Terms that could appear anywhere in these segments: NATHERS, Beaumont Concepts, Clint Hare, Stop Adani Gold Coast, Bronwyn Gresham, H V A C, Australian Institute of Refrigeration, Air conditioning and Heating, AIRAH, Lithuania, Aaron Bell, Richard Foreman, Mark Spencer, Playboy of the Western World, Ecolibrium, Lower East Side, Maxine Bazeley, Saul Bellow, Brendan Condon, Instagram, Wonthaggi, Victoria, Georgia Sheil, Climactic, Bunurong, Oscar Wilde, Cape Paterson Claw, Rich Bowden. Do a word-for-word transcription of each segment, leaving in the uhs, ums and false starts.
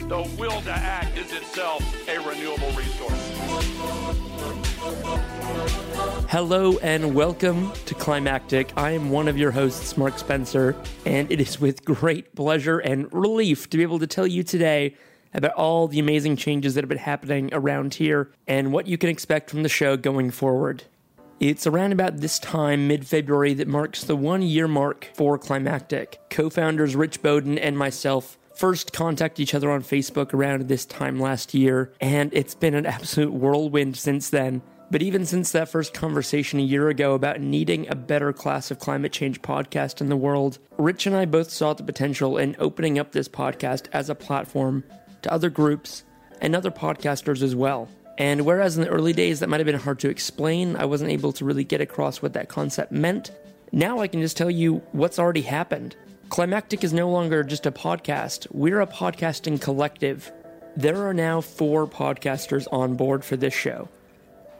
the will to act is itself a renewable resource. Hello and welcome to Climactic. I am one of your hosts, Mark Spencer, and it is with great pleasure and relief to be able to tell you today about all the amazing changes that have been happening around here and what you can expect from the show going forward. It's around about this time, mid-February, that marks the one-year mark for Climactic. Co-founders Rich Bowden and myself first contacted each other on Facebook around this time last year, and it's been an absolute whirlwind since then. But even since that first conversation a year ago about needing a better class of climate change podcast in the world, Rich and I both saw the potential in opening up this podcast as a platform to other groups and other podcasters as well. And whereas in the early days that might have been hard to explain, I wasn't able to really get across what that concept meant, now I can just tell you what's already happened. Climactic is no longer just a podcast. We're a podcasting collective. There are now four podcasters on board for this show.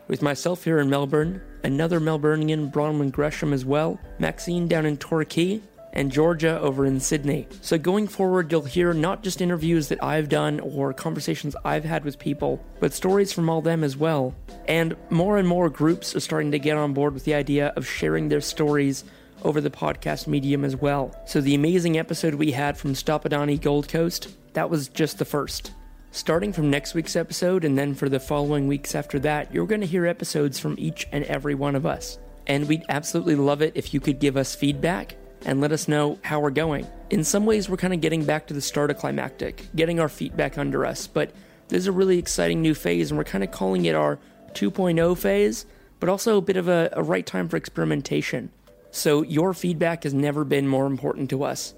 With myself here in Melbourne, another Melburnian, Bronwyn Gresham as well, Maxine down in Torquay, and Georgia over in Sydney. So going forward, you'll hear not just interviews that I've done or conversations I've had with people, but stories from all them as well. And more and more groups are starting to get on board with the idea of sharing their stories over the podcast medium as well. So the amazing episode we had from Stop Adani Gold Coast, that was just the first. Starting from next week's episode and then for the following weeks after that, you're going to hear episodes from each and every one of us. And we'd absolutely love it if you could give us feedback and let us know how we're going. In some ways, we're kind of getting back to the start of Climactic, getting our feet back under us, but there's a really exciting new phase, and we're kind of calling it our two point oh phase, but also a bit of a, a right time for experimentation. So your feedback has never been more important to us.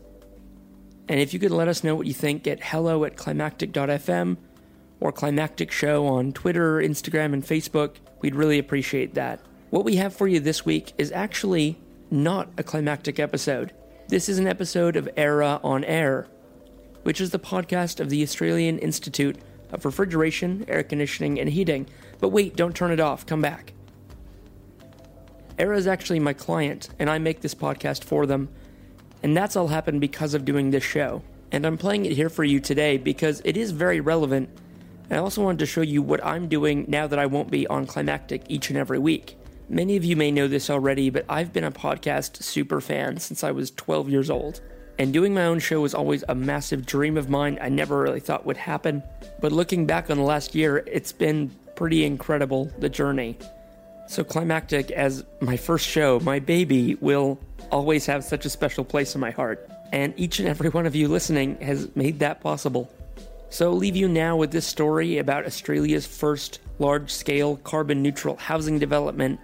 And if you could let us know what you think at hello at climactic dot f m or Climactic Show on Twitter, Instagram, and Facebook, we'd really appreciate that. What we have for you this week is actually not a Climactic episode. This is an episode of AIRAH on Air, which is the podcast of the Australian Institute of Refrigeration, Air Conditioning, and Heating. But wait, don't turn it off. Come back. AIRAH is actually my client, and I make this podcast for them. And that's all happened because of doing this show. And I'm playing it here for you today because it is very relevant. And I also wanted to show you what I'm doing now that I won't be on Climactic each and every week. Many of you may know this already, but I've been a podcast super fan since I was twelve years old. And doing my own show was always a massive dream of mine I never really thought would happen. But looking back on the last year, it's been pretty incredible, the journey. So Climactic, as my first show, my baby, will always have such a special place in my heart. And each and every one of you listening has made that possible. So I'll leave you now with this story about Australia's first large-scale carbon-neutral housing development,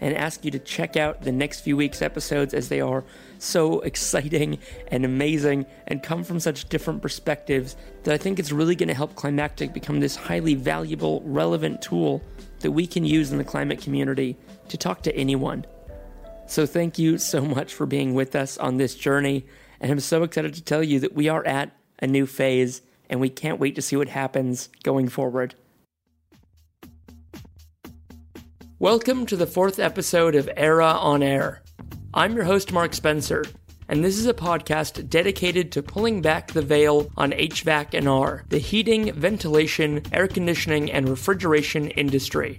and ask you to check out the next few weeks' episodes as they are so exciting and amazing and come from such different perspectives that I think it's really going to help Climactic become this highly valuable, relevant tool that we can use in the climate community to talk to anyone. So thank you so much for being with us on this journey, and I'm so excited to tell you that we are at a new phase and we can't wait to see what happens going forward. Welcome to the fourth episode of AIRAH on Air. I'm your host, Mark Spencer, and this is a podcast dedicated to pulling back the veil on H V A C and R, the heating, ventilation, air conditioning, and refrigeration industry.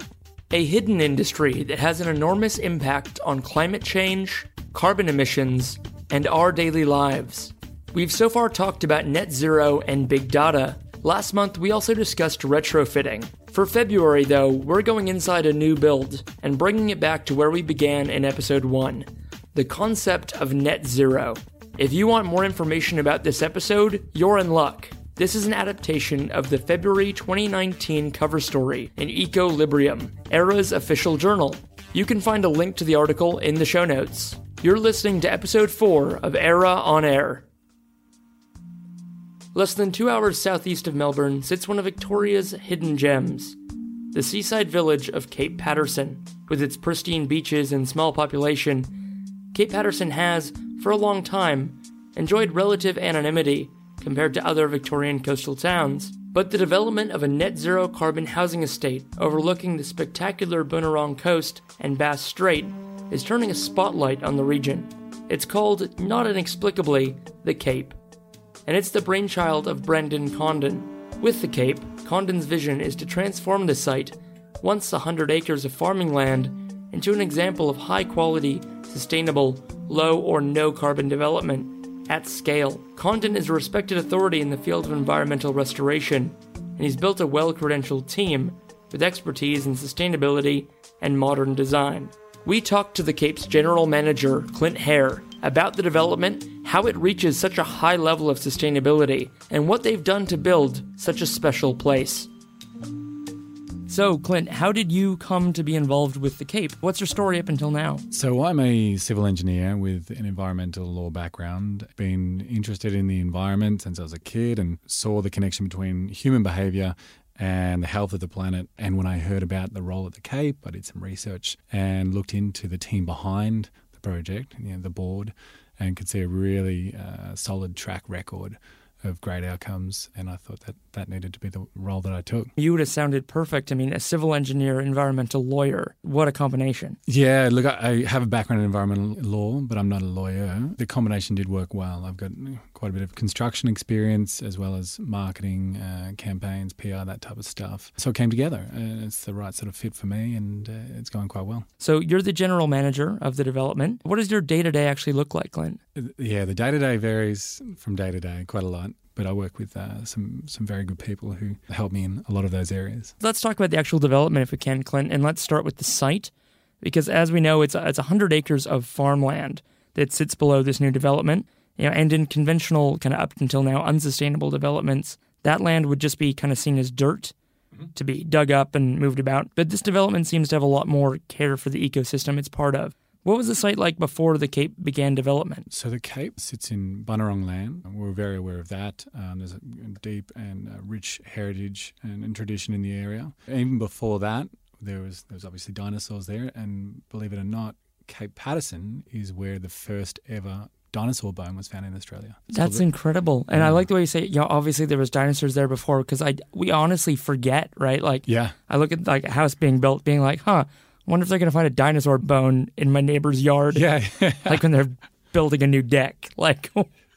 A hidden industry that has an enormous impact on climate change, carbon emissions, and our daily lives. We've so far talked about net zero and big data. Last month, we also discussed retrofitting. For February, though, we're going inside a new build and bringing it back to where we began in episode one, the concept of net zero. If you want more information about this episode, you're in luck. This is an adaptation of the February twenty nineteen cover story in Ecolibrium, AIRAH's official journal. You can find a link to the article in the show notes. You're listening to episode four of AIRAH on Air. Less than two hours southeast of Melbourne sits one of Victoria's hidden gems, the seaside village of Cape Paterson. With its pristine beaches and small population, Cape Paterson has, for a long time, enjoyed relative anonymity compared to other Victorian coastal towns. But the development of a net-zero carbon housing estate overlooking the spectacular Bunurong coast and Bass Strait is turning a spotlight on the region. It's called, not inexplicably, the Cape, and it's the brainchild of Brendan Condon. With the Cape, Condon's vision is to transform the site, once one hundred acres of farming land, into an example of high-quality, sustainable, low or no carbon development at scale. Condon is a respected authority in the field of environmental restoration, and he's built a well-credentialed team with expertise in sustainability and modern design. We talked to the Cape's general manager, Clint Hare, about the development, how it reaches such a high level of sustainability, and what they've done to build such a special place. So, Clint, how did you come to be involved with the Cape? What's your story up until now? So I'm a civil engineer with an environmental law background. Been interested in the environment since I was a kid and saw the connection between human behavior and the health of the planet. And when I heard about the role at the Cape, I did some research and looked into the team behind the project, you know, the board, and could see a really uh, solid track record of great outcomes, and I thought that that needed to be the role that I took. You would have sounded perfect. I mean, a civil engineer, environmental lawyer, what a combination. Yeah, look, I have a background in environmental law, but I'm not a lawyer. The combination did work well. I've got quite a bit of construction experience as well as marketing, uh, campaigns, P R, that type of stuff. So it came together. Uh, it's the right sort of fit for me, and uh, it's going quite well. So you're the general manager of the development. What does your day-to-day actually look like, Glenn? Yeah, the day-to-day varies from day-to-day quite a lot. But I work with uh, some some very good people who help me in a lot of those areas. Let's talk about the actual development if we can, Clint, and let's start with the site, because as we know, it's it's one hundred acres of farmland that sits below this new development. You know, and in conventional, kind of up until now, unsustainable developments, that land would just be kind of seen as dirt mm-hmm. to be dug up and moved about. But this development seems to have a lot more care for the ecosystem it's part of. What was the site like before the Cape began development? So the Cape sits in Bunurong land. We're very aware of that. Um, there's a deep and uh, rich heritage and, and tradition in the area. Even before that, there was, there was obviously dinosaurs there. And believe it or not, Cape Paterson is where the first ever dinosaur bone was found in Australia. It's That's incredible. And yeah. I like the way you say, you know, obviously there was dinosaurs there before, because I, we honestly forget, right? Like, yeah. I look at like a house being built being like, huh, I wonder if they're going to find a dinosaur bone in my neighbor's yard. Yeah, like when they're building a new deck. Like,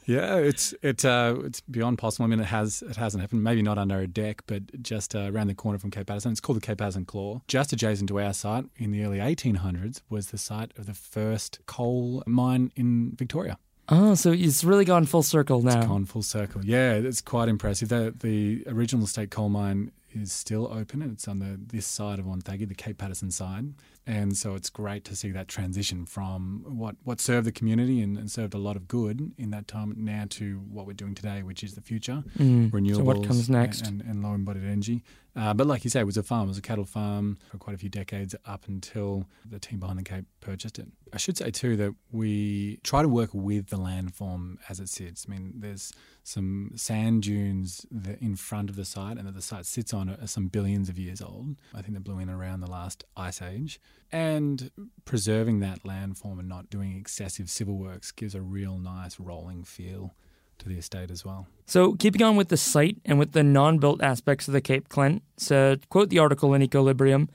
yeah, it's it uh, it's beyond possible. I mean, it has it hasn't happened. Maybe not under a deck, but just uh, around the corner from Cape Paterson, it's called the Cape Paterson Claw. Just adjacent to our site in the early eighteen hundreds was the site of the first coal mine in Victoria. Oh, so it's really gone full circle now. It's gone full circle. Yeah, it's quite impressive. The, the original state coal mine is still open, and it's on the this side of Wonthaggi, the Cape Paterson side. And so it's great to see that transition from what, what served the community and, and served a lot of good in that time now to what we're doing today, which is the future, mm. renewables so what comes next? And, and, and low embodied energy. Uh, but like you say, it was a farm. It was a cattle farm for quite a few decades up until the team behind the Cape purchased it. I should say, too, that we try to work with the landform as it sits. I mean, there's some sand dunes that in front of the site and that the site sits on are some billions of years old. I think they blew in around the last ice age. And preserving that landform and not doing excessive civil works gives a real nice rolling feel to the estate as well. So keeping on with the site and with the non-built aspects of the Cape, Clint, so quote the article in Ecolibrium,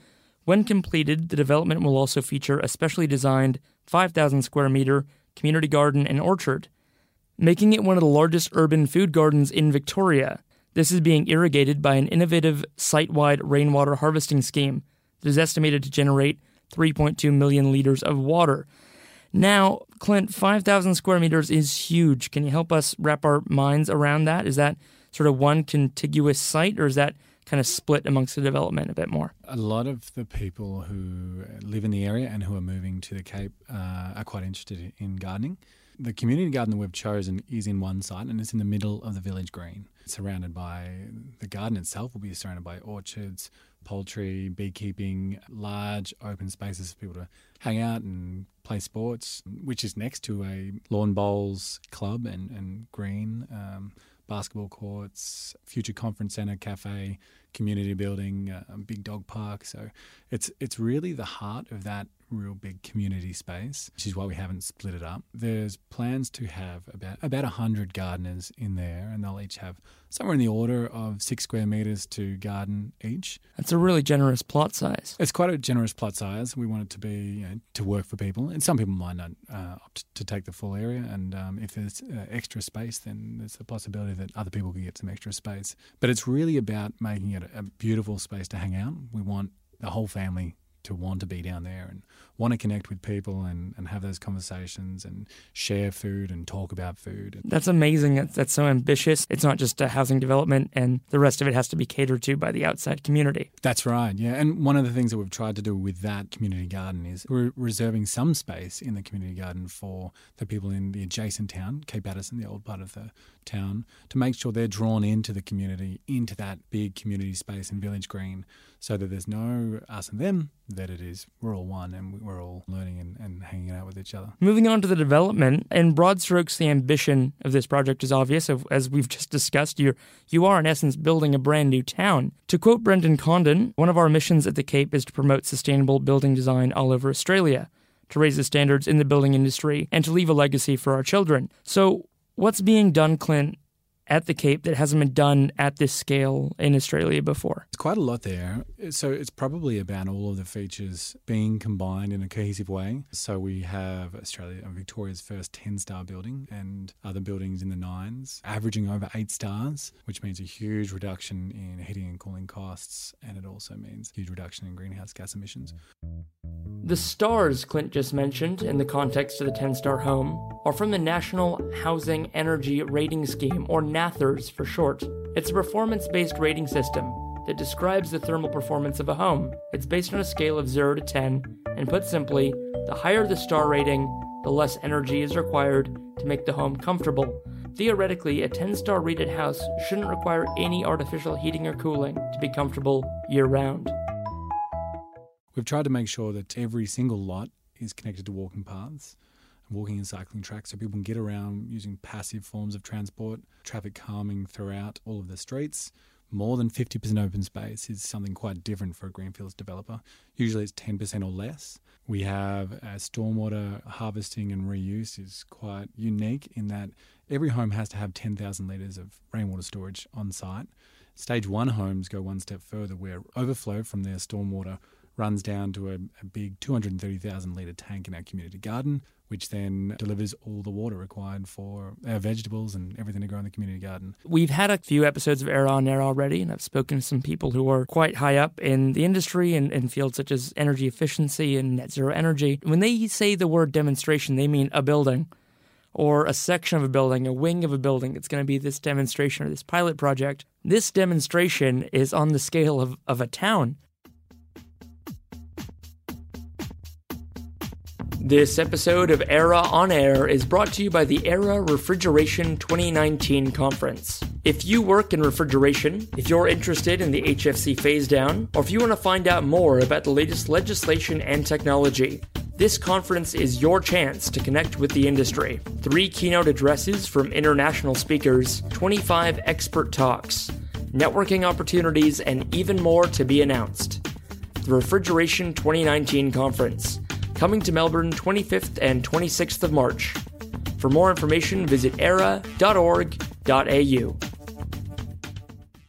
when completed, the development will also feature a specially designed five thousand square meter community garden and orchard, making it one of the largest urban food gardens in Victoria. This is being irrigated by an innovative site-wide rainwater harvesting scheme that is estimated to generate three point two million liters of water. Now, Clint, five thousand square meters is huge. Can you help us wrap our minds around that? Is that sort of one contiguous site, or is that kind of split amongst the development a bit more? A lot of the people who live in the area and who are moving to the Cape uh, are quite interested in gardening. The community garden that we've chosen is in one site, and it's in the middle of the village green. It's surrounded by, the garden itself will be surrounded by orchards, poultry, beekeeping, large open spaces for people to hang out and play sports, which is next to a lawn bowls club and, and green um, basketball courts, future conference centre, cafe, community building, uh, big dog park. So it's it's really the heart of that real big community space, which is why we haven't split it up. There's plans to have about about one hundred gardeners in there, and they'll each have somewhere in the order of six square metres to garden each. That's a really generous plot size. It's quite a generous plot size. We want it to be, you know, to work for people, and some people might not uh, opt to take the full area, and um, if there's uh, extra space, then there's the possibility that other people can get some extra space. But it's really about making it a beautiful space to hang out. We want the whole family to want to be down there and want to connect with people and, and have those conversations and share food and talk about food. That's amazing. That's, that's so ambitious. It's not just a housing development, and the rest of it has to be catered to by the outside community. That's right, yeah. And one of the things that we've tried to do with that community garden is we're reserving some space in the community garden for the people in the adjacent town, Cape Paterson, the old part of the town, to make sure they're drawn into the community, into that big community space in Village Green, so that there's no us and them, that it is we're all one and we're all learning and, and hanging out with each other. Moving on to the development, in broad strokes, the ambition of this project is obvious. As we've just discussed, you're, you are in essence building a brand new town. To quote Brendan Condon, one of our missions at the Cape is to promote sustainable building design all over Australia, to raise the standards in the building industry, and to leave a legacy for our children. So what's being done, Clint, at the Cape that hasn't been done at this scale in Australia before? It's quite a lot there. So it's probably about all of the features being combined in a cohesive way. So we have Australia and Victoria's first ten-star building and other buildings in the nines, averaging over eight stars, which means a huge reduction in heating and cooling costs, and it also means a huge reduction in greenhouse gas emissions. The stars Clint just mentioned in the context of the ten-star home are from the National Housing Energy Rating Scheme, or NATHERS for short. It's a performance-based rating system that describes the thermal performance of a home. It's based on a scale of zero to ten, and put simply, the higher the star rating, the less energy is required to make the home comfortable. Theoretically, a ten-star rated house shouldn't require any artificial heating or cooling to be comfortable year-round. We've tried to make sure that every single lot is connected to walking paths, walking and cycling tracks, so people can get around using passive forms of transport, traffic calming throughout all of the streets. More than fifty percent open space is something quite different for a greenfields developer. Usually it's ten percent or less. We have uh, stormwater harvesting and reuse is quite unique in that every home has to have ten thousand litres of rainwater storage on site. Stage one homes go one step further, where overflow from their stormwater runs down to a, a big two hundred thirty thousand litre tank in our community garden, which then delivers all the water required for our vegetables and everything to grow in the community garden. We've had a few episodes of AIRAH on AIRAH already, and I've spoken to some people who are quite high up in the industry and in fields such as energy efficiency and net zero energy. When they say the word demonstration, they mean a building or a section of a building, a wing of a building. It's going to be this demonstration or this pilot project. This demonstration is on the scale of, of a town. This episode of AIRAH On Air is brought to you by the AIRAH Refrigeration twenty nineteen Conference. If you work in refrigeration, if you're interested in the H F C phase down, or if you want to find out more about the latest legislation and technology, this conference is your chance to connect with the industry. Three keynote addresses from international speakers, twenty-five expert talks, networking opportunities, and even more to be announced. The Refrigeration twenty nineteen Conference, coming to Melbourne twenty-fifth and twenty-sixth of March. For more information, visit airah dot org dot a u.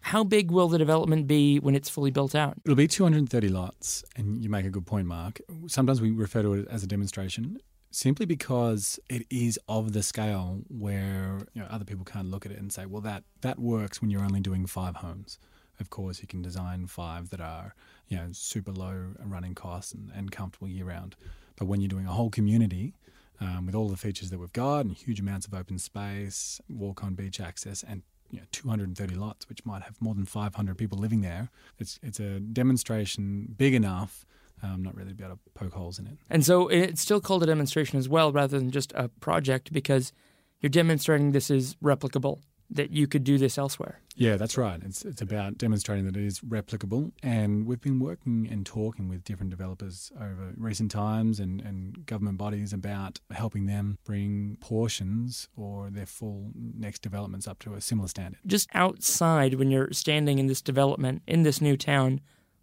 How big will the development be when it's fully built out? It'll be two hundred thirty lots, and you make a good point, Mark. Sometimes we refer to it as a demonstration, simply because it is of the scale where, you know, other people can't look at it and say, well, that, that works when you're only doing five homes. Of course, you can design five that are, you know, super low running costs and, and comfortable year-round. But when you're doing a whole community um, with all the features that we've got and huge amounts of open space, walk-on beach access, and, you know, two hundred thirty lots, which might have more than five hundred people living there, it's it's a demonstration big enough um, not really to be able to poke holes in it. And so it's still called a demonstration as well, rather than just a project, because you're demonstrating this is replicable. that you could do this elsewhere. Yeah, that's right. It's it's about demonstrating that it is replicable. And we've been working and talking with different developers over recent times and, and government bodies about helping them bring portions or their full next developments up to a similar standard. Just outside, when you're standing in this development, in this new town,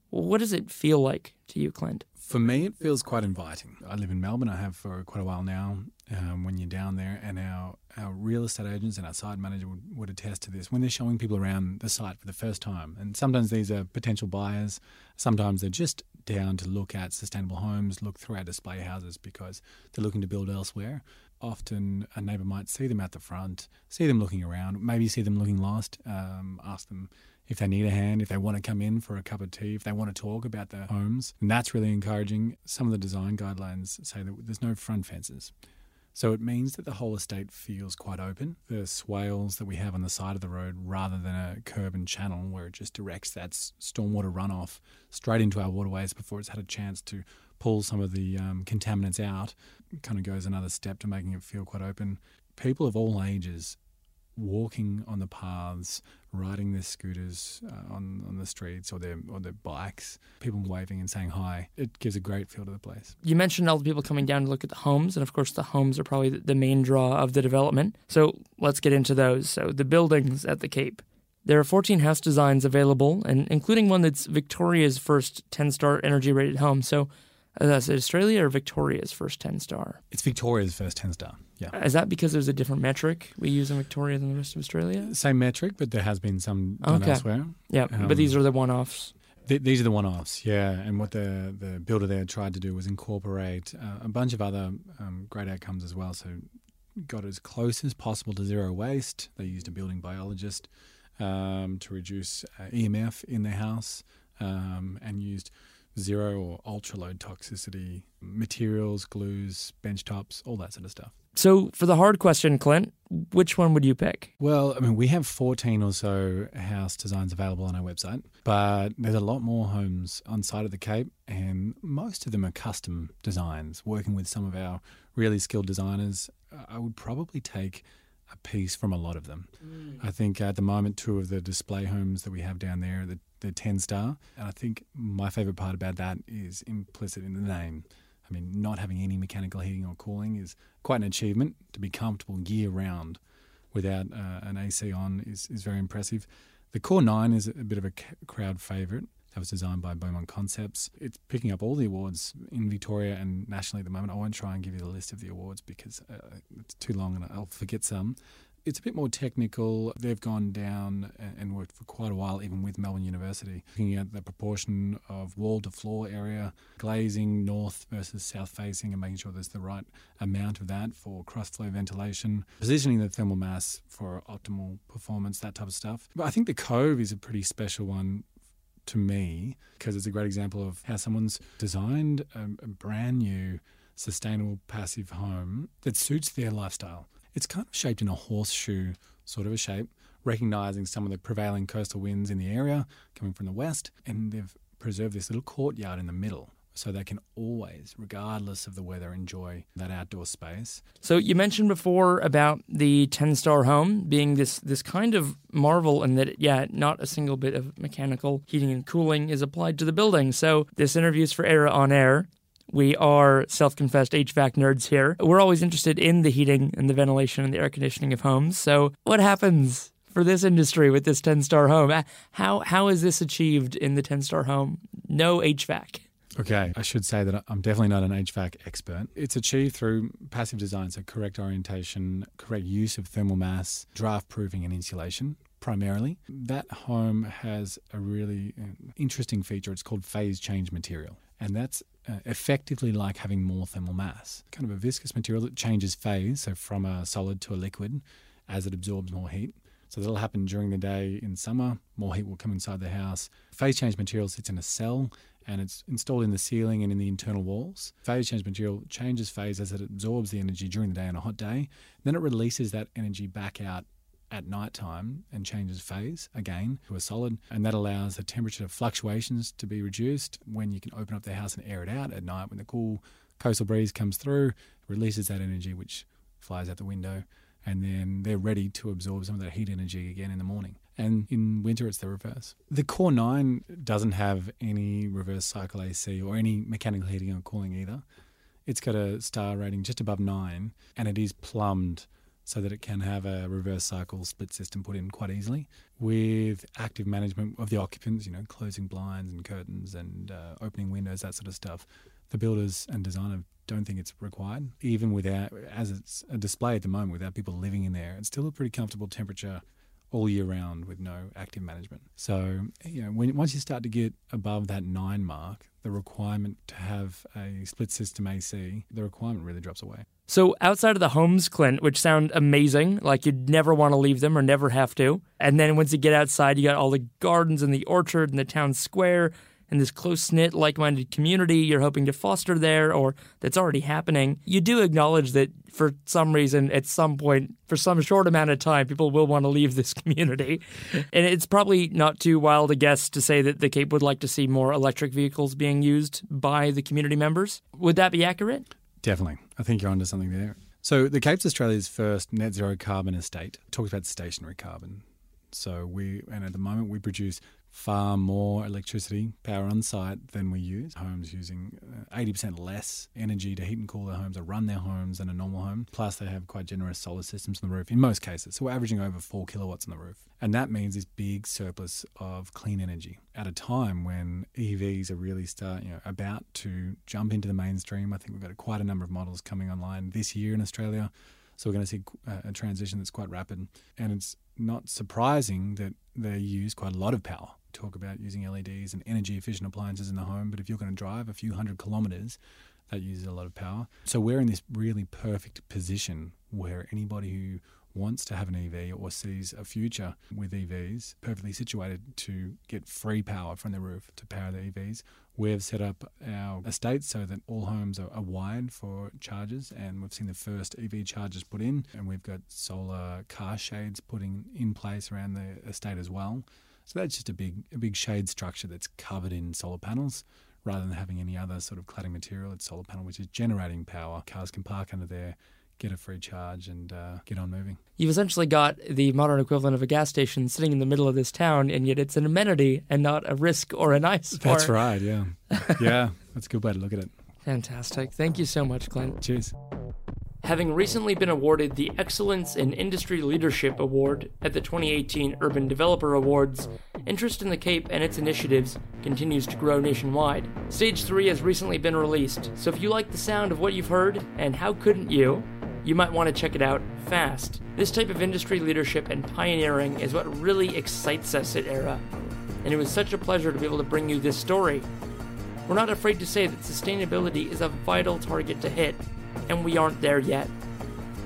what does it feel like to you, Clint? For me, it feels quite inviting. I live in Melbourne. I have for quite a while now. Um, when you're down there, and our, our real estate agents and our site manager would, would attest to this, when they're showing people around the site for the first time, and sometimes these are potential buyers, sometimes they're just down to look at sustainable homes, look through our display houses because they're looking to build elsewhere. Often a neighbour might see them at the front, see them looking around, maybe see them looking lost, um, ask them if they need a hand, if they want to come in for a cup of tea, if they want to talk about their homes. And that's really encouraging. Some of the design guidelines say that there's no front fences. So it means that the whole estate feels quite open. The swales that we have on the side of the road, rather than a curb and channel where it just directs that stormwater runoff straight into our waterways before it's had a chance to pull some of the um, contaminants out, it kind of goes another step to making it feel quite open. People of all ages walking on the paths, riding their scooters uh, on, on the streets or their or their bikes, people waving and saying hi. It gives a great feel to the place. You mentioned all the people coming down to look at the homes, and of course the homes are probably the main draw of the development. So let's get into those. So the buildings at the Cape. There are fourteen house designs available, and including one that's Victoria's first ten-star energy-rated home. So is it Australia or Victoria's first ten-star? It's Victoria's first ten-star, yeah. Is that because there's a different metric we use in Victoria than the rest of Australia? Same metric, but there has been some done okay. elsewhere. Yeah, um, but these are the one-offs. Th- these are the one-offs, yeah. And what the, the builder there tried to do was incorporate uh, a bunch of other um, great outcomes as well. So got as close as possible to zero waste. They used a building biologist um, to reduce uh, E M F in their house um, and used zero or ultra-low toxicity, materials, glues, bench tops, all that sort of stuff. So for the hard question, Clint, which one would you pick? Well, I mean, we have fourteen or so house designs available on our website, but there's a lot more homes on site of the Cape, and most of them are custom designs, working with some of our really skilled designers. I would probably take a piece from a lot of them. Mm. I think at the moment, two of the display homes that we have down there, the the ten-star, and I think my favourite part about that is implicit in the name. I mean, not having any mechanical heating or cooling is quite an achievement. To be comfortable year-round without uh, an A C on is, is very impressive. The Core nine is a bit of a c- crowd favourite. That was designed by Beaumont Concepts. It's picking up all the awards in Victoria and nationally at the moment. I won't try and give you the list of the awards because uh, it's too long and I'll forget some. It's a bit more technical. They've gone down and worked for quite a while, even with Melbourne University, looking at the proportion of wall-to-floor area, glazing north versus south-facing and making sure there's the right amount of that for cross-flow ventilation, positioning the thermal mass for optimal performance, that type of stuff. But I think the Cove is a pretty special one to me because it's a great example of how someone's designed a, a brand-new sustainable passive home that suits their lifestyle. It's kind of shaped in a horseshoe sort of a shape, recognising some of the prevailing coastal winds in the area coming from the west, and they've preserved this little courtyard in the middle so they can always, regardless of the weather, enjoy that outdoor space. So you mentioned before about the ten-star home being this, this kind of marvel in that, it, yeah, not a single bit of mechanical heating and cooling is applied to the building. So this interview's for AIRAH on Air. We are self-confessed H V A C nerds here. We're always interested in the heating and the ventilation and the air conditioning of homes. So what happens for this industry with this ten-star home? How How is this achieved in the ten-star home? No H V A C. Okay, I should say that I'm definitely not an H V A C expert. It's achieved through passive design, so correct orientation, correct use of thermal mass, draft proofing and insulation. Primarily, that home has a really interesting feature. It's called phase change material. And that's uh, effectively like having more thermal mass, kind of a viscous material that changes phase, so from a solid to a liquid as it absorbs more heat. So that'll happen during the day in summer. More heat will come inside the house. Phase change material sits in a cell and it's installed in the ceiling and in the internal walls. Phase change material changes phase as it absorbs the energy during the day on a hot day. Then it releases that energy back out at nighttime and changes phase again to a solid, and that allows the temperature fluctuations to be reduced when you can open up the house and air it out at night when the cool coastal breeze comes through, releases that energy which flies out the window and then they're ready to absorb some of that heat energy again in the morning. And in winter, it's the reverse. The Core nine doesn't have any reverse cycle A C or any mechanical heating or cooling either. It's got a star rating just above nine, and it is plumbed so that it can have a reverse cycle split system put in quite easily, with active management of the occupants, you know, closing blinds and curtains and uh, opening windows, that sort of stuff. The builders and designers don't think it's required. Even without, as it's a display at the moment, without people living in there, it's still a pretty comfortable temperature all year round with no active management. So, you know, when, once you start to get above that nine mark, the requirement to have a split system A C, the requirement really drops away. So outside of the homes, Clint, which sound amazing, like you'd never want to leave them or never have to, and then once you get outside, you got all the gardens and the orchard and the town square and this close-knit, like-minded community you're hoping to foster there, or that's already happening. You do acknowledge that for some reason, at some point, for some short amount of time, people will want to leave this community. And it's probably not too wild a guess to say that the Cape would like to see more electric vehicles being used by the community members. Would that be accurate? Definitely. I think you're onto something there. So the Cape's Australia's first net zero carbon estate. It talks about stationary carbon. So we, and at the moment we produce far more electricity power on site than we use. Homes using eighty percent less energy to heat and cool their homes or run their homes than a normal home. Plus they have quite generous solar systems on the roof in most cases. So we're averaging over four kilowatts on the roof. And that means this big surplus of clean energy at a time when E Vs are really start, you know, about to jump into the mainstream. I think we've got quite a number of models coming online this year in Australia. So we're going to see a transition that's quite rapid. And it's not surprising that they use quite a lot of power. Talk about using L E Ds and energy efficient appliances in the home, but if you're going to drive a few hundred kilometres, that uses a lot of power. So we're in this really perfect position where anybody who wants to have an E V or sees a future with E Vs perfectly situated to get free power from the roof to power the E Vs. We've set up our estate so that all homes are, are wired for chargers, and we've seen the first E V chargers put in, and we've got solar car shades putting in place around the estate as well. So that's just a big a big shade structure that's covered in solar panels rather than having any other sort of cladding material. It's solar panel, which is generating power. Cars can park under there, get a free charge, and uh, get on moving. You've essentially got the modern equivalent of a gas station sitting in the middle of this town, and yet it's an amenity and not a risk or an eyesore. That's right, yeah. Yeah, that's a good way to look at it. Fantastic. Thank you so much, Clint. Cheers. Having recently been awarded the Excellence in Industry Leadership Award at the twenty eighteen Urban Developer Awards, interest in the Cape and its initiatives continues to grow nationwide. Stage three has recently been released, so if you like the sound of what you've heard, and how couldn't you, you might want to check it out fast. This type of industry leadership and pioneering is what really excites us at AIRAH, and it was such a pleasure to be able to bring you this story. We're not afraid to say that sustainability is a vital target to hit, and we aren't there yet.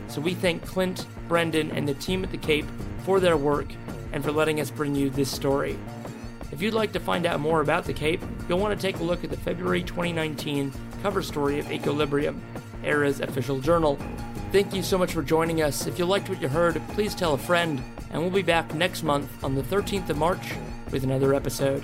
So we thank Clint, Brendan, and the team at the Cape for their work and for letting us bring you this story. If you'd like to find out more about the Cape, you'll want to take a look at the February twenty nineteen cover story of Ecolibrium, AIRAH's official journal. Thank you so much for joining us. If you liked what you heard, please tell a friend, and we'll be back next month on the thirteenth of March with another episode.